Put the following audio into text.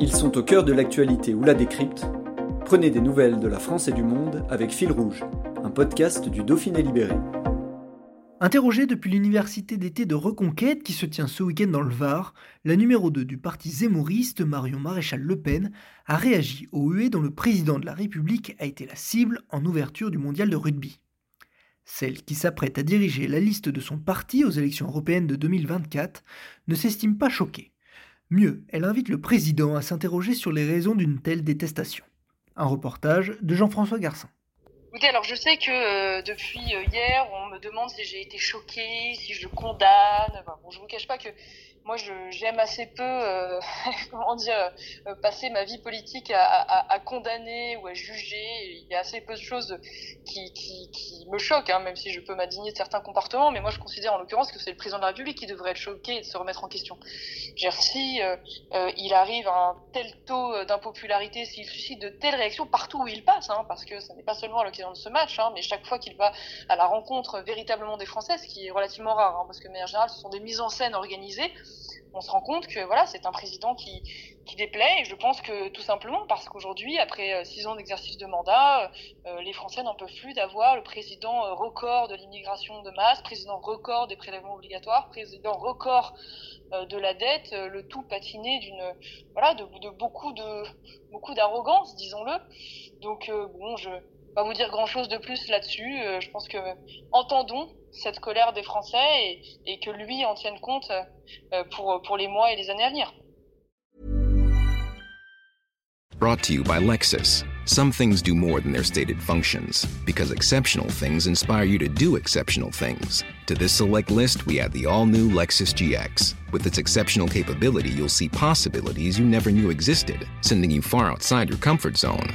Ils sont au cœur de l'actualité ou la décrypte. Prenez des nouvelles de la France et du monde avec Fil Rouge, un podcast du Dauphiné Libéré. Interrogée depuis l'université d'été de Reconquête qui se tient ce week-end dans le Var, la numéro 2 du parti zemmouriste, Marion Maréchal Le Pen, a réagi aux huées dont le président de la République a été la cible en ouverture du mondial de rugby. Celle qui s'apprête à diriger la liste de son parti aux élections européennes de 2024 ne s'estime pas choquée. Mieux, elle invite le président à s'interroger sur les raisons d'une telle détestation. Un reportage de Jean-François Garcin. Écoutez, alors je sais que depuis hier, on me demande si j'ai été choquée, si je condamne. Enfin, bon, je vous cache pas que moi, j'aime assez peu, passer ma vie politique à condamner ou à juger. Il y a assez peu de choses qui me choquent, hein, même si je peux m'indigner de certains comportements. Mais moi, je considère en l'occurrence que c'est le président de la République qui devrait être choqué et de se remettre en question. Si il arrive à un tel taux d'impopularité, s'il suscite de telles réactions partout où il passe, hein, parce que ça n'est pas seulement à l'occasion de ce match, hein, mais chaque fois qu'il va à la rencontre véritablement des Français, ce qui est relativement rare, hein, parce que de manière générale, ce sont des mises en scène organisées. On se rend compte que voilà, c'est un président qui déplaît, et je pense que tout simplement parce qu'aujourd'hui, après 6 ans d'exercice de mandat, les Français n'en peuvent plus d'avoir le président record de l'immigration de masse, président record des prélèvements obligatoires, président record de la dette, le tout patiné de beaucoup d'arrogance, disons-le. Donc bon, je ne vais pas vous dire grand-chose de plus là-dessus. Je pense que entendons cette colère des Français et que lui en tienne compte pour les mois et les années à venir. Brought to you by Lexus. Some things do more than their stated functions, because exceptional things inspire you to do exceptional things. To this select list, we add the all-new Lexus GX. With its exceptional capability, you'll see possibilities you never knew existed, sending you far outside your comfort zone.